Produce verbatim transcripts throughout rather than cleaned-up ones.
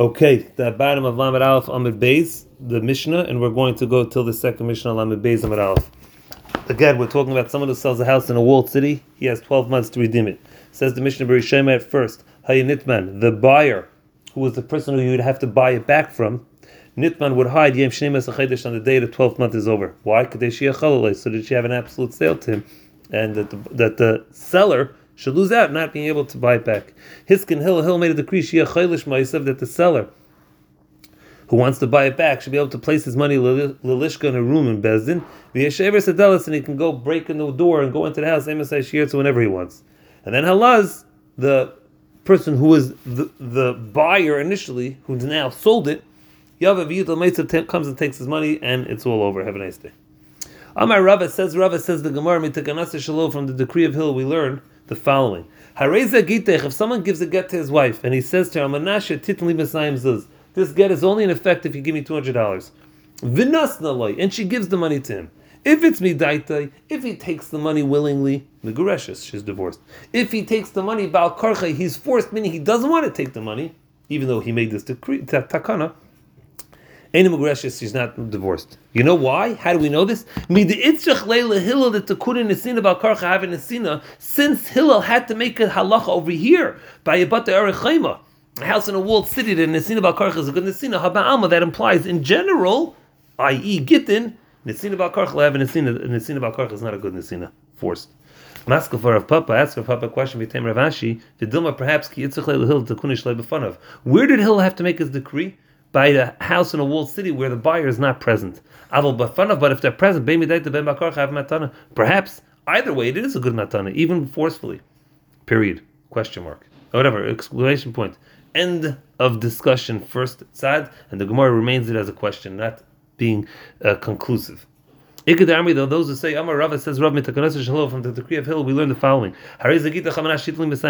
Okay, the bottom of Lamed Aleph Amud Beis, the Mishnah, and we're going to go till the second Mishnah, Lamed Beis Amud Aleph. Again, we're talking about someone who sells a house in a walled city. He has twelve months to redeem it. Says the Mishnah Berishemah at first, Hayin Nitman, the buyer, who was the person who you would have to buy it back from, Nitman would hide Yem Shnei Mes HaChedesh on the day the twelfth month is over. Why? Kadesh Yechalolei, so that you have an absolute sale to him, and that the, that the seller should lose out not being able to buy it back. Hiskin Hill Hill made a decree that the seller who wants to buy it back should be able to place his money lelishka in a room in Bezdin, and he can go break in the door and go into the house to whenever he wants. And then Halaz, the person who was the, the buyer initially, who's now sold it, comes and takes his money, and it's all over. Have a nice day. Amar Rava says, Rava says the Gemara, from the decree of Hill we learn the following. Harei Zo Gitah, if someone gives a get to his wife and he says to her, Amanasha titli mesayim Zuz, this get is only in effect if you give me two hundred dollars. Vinasna loy, and she gives the money to him. If it's midaitay, if he takes the money willingly, megureshes, she's divorced. If he takes the money, bal karche, he's forced, meaning he doesn't want to take the money, even though he made this decree, takana. Any megureshes, she's not divorced. You know why? How do we know this? V'chi Itzrich Lei Hillel that Tekudin Nesina Bal Karcha Havin Nesina. Since Hillel had to make a halacha over here by a batay erchaima, a house in a walled city that Nesina Bal Karcha is a good Nesina Haba Alma, that implies in general, that is, Gittin Nesina Bal Karcha Havin Nesina Nesina Bal Karcha is not a good Nesina. Forced. Maskafar of Papa asked for Papa a question by Temer Vashi. Vidilma perhaps Ki Itzrich Lei Hillel Tekudin Shlei B'fanav. Where did Hillel have to make his decree? By the house in a walled city where the buyer is not present. But if they're present, perhaps either way, it is a good matana, even forcefully. Period. Question mark. Or whatever. Exclamation point. End of discussion. First sad, and the Gemara remains it as a question, not being uh, conclusive. Ike though those who say Amar Rava says Rav from the decree of Hill we learn the following. If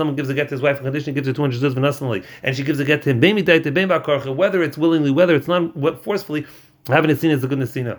someone gives a get to his wife in condition gives her two hundred zuz and she gives a get to him, whether it's willingly, whether it's not forcefully, having it seen as a good nesina.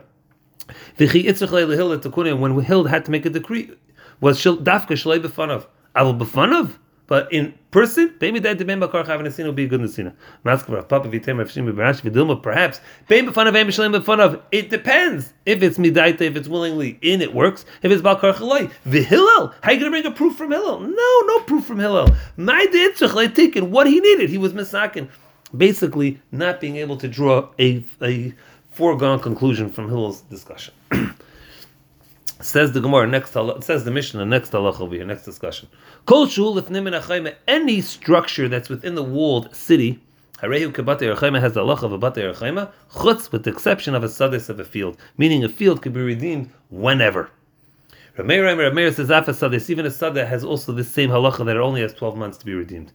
VeChi Itzrich Lei Hill Tekunin, when Hill had to make a decree, was dafka shlei b'fanav, avol b'fanav. But in person, baby dad to baby bakar having a sin will be a good nesina. Maskafar Papa Vitam Rav Shimi Brash Vidilma. Perhaps baby b'fanav, baby shleim b'fanav. It depends if it's midaita, if it's willingly in, it works. If it's bakar chalai, v'Hillel. How are you going to bring a proof from Hillel? No, no proof from Hillel. My deitzach le'tikin. What he needed, he was misakin. Basically, not being able to draw a a foregone conclusion from Hillel's discussion. Says the Gemara next. Says the Mishnah next halacha over here. Next discussion. Kol shul lefnimin achayme. Any structure that's within the walled city, harehu kebatay erchaima has the halacha of a batay erchaima. Chutz, with the exception of a sadeh of a field, meaning a field could be redeemed whenever. Rabbi Meir says af a sadeh. Even a sadeh has also the same halacha that it only has twelve months to be redeemed.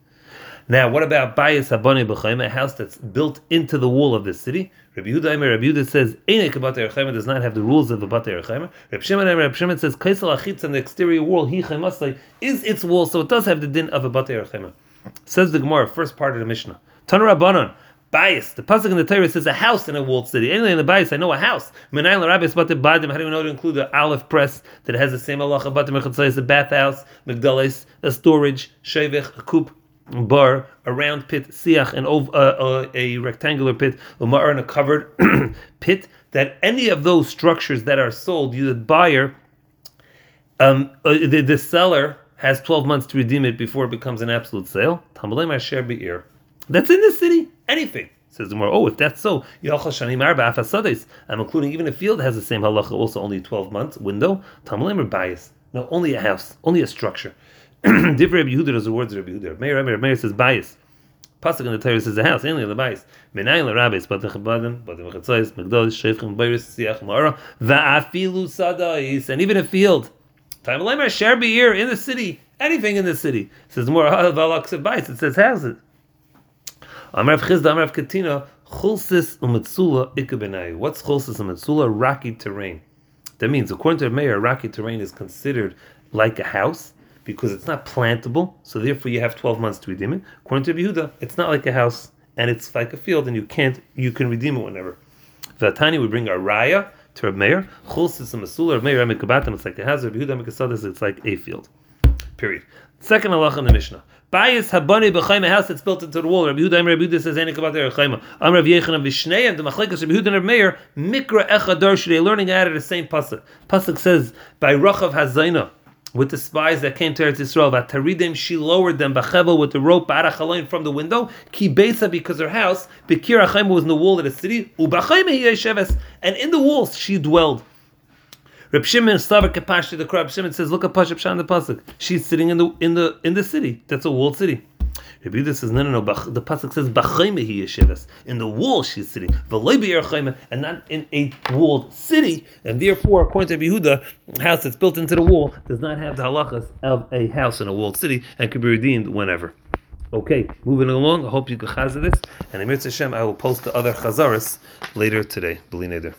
Now, what about bayis habani b'chayim, a house that's built into the wall of the city? Rebbe Yehuda, Rabbi Yehuda says, "Einek batay erchaima does not have the rules of a batay erchaima." Rebbe Shimon, Rabbi Shimon says, "Kaisel achitz on the exterior wall, he chaymasai is its wall, so it does have the din of a batay erchaima." Says the Gemara, first part of the Mishnah. Tanur Rabbanon, bayis. The pasuk in the Torah says a house in a walled city. Anyway, in the bayis, I know a house. Menayil rabbis batim badim. How do we know to include the olive press that has the same halacha batim erchatzayis, a bathhouse, migdalis, a storage, shevich, a coop, bar, a round pit, siach, and uh, uh, a rectangular pit, umar, and a covered pit, that any of those structures that are sold, you the buyer, um, uh, the, the seller has twelve months to redeem it before it becomes an absolute sale. That's in the city, anything. Says the Mayor, oh, if that's so, I'm including even a field that has the same halacha, also only twelve months window. Tamalemer bayis. No, only a house, only a structure. Different Rebbe Yehuda, those are words of Rebbe Yehuda. Mayor, Mayor says bias. Pasuk in the Torah says a house. Only the bias. Menayin the rabbis, but the chabadim, but the mechatzayis, megdalis, shevchim, bayis, siach, ma'ara, va'afilu sadais, and even a field. Time of Lamer, share beer in the city. Anything in the city. It says more halakh of bias. It says houses. Amar Rav Chizda, Amar Rav Katina, chulsis umetsula Ike benayu. What's chulsis umetsula? Rocky terrain. That means, according to the Mayor, rocky terrain is considered like a house, because it's not plantable, so therefore you have twelve months to redeem it. According to Rebbe Yehuda, it's not like a house, and it's like a field, and you can't, you can redeem it whenever. V'atani, we bring a raya to Reb Meir. Chulsis umetsula, Reb Meir, it's like a house. Reb Yehuda, it's like a field. Period. Second halacha in the Mishnah. Bayis habani b'chayim, a house that's built into the wall. Rabbi Yehuda, Rabbi Yehuda says, "Einik bat erchayimah." Amar Rav Yechanan v'shnei, and the machlekas Rabbi Yehuda and Meir, mikra echadar. They're learning out of the same pasuk. Pasuk says, "By Rachav Hazaina." With the spies that came to Eretz Yisrael, Ataridim, she lowered them b'chevel with the rope barachalain from the window. Ki beisa, because her house b'kir achayim was in the wall of the city. Ubachayim yesheves, and in the walls she dwelled. Reb Shimon Stavik Kapashti the Reb Shimon says, look at Pashup Shan the pasuk. She's sitting in the in the in the city. That's a walled city. Reb Yehuda says, no, no, no. The pasuk says b'chayim yesheves, in the wall she's sitting. V'loi b'erchayim, and not in a walled city. And therefore, according to Reb Yehuda, a house that's built into the wall does not have the halachas of a house in a walled city and can be redeemed whenever. Okay, moving along. I hope you can chazar this, and in Mitzvah Hashem, I will post the other chazaris later today. B'li neder.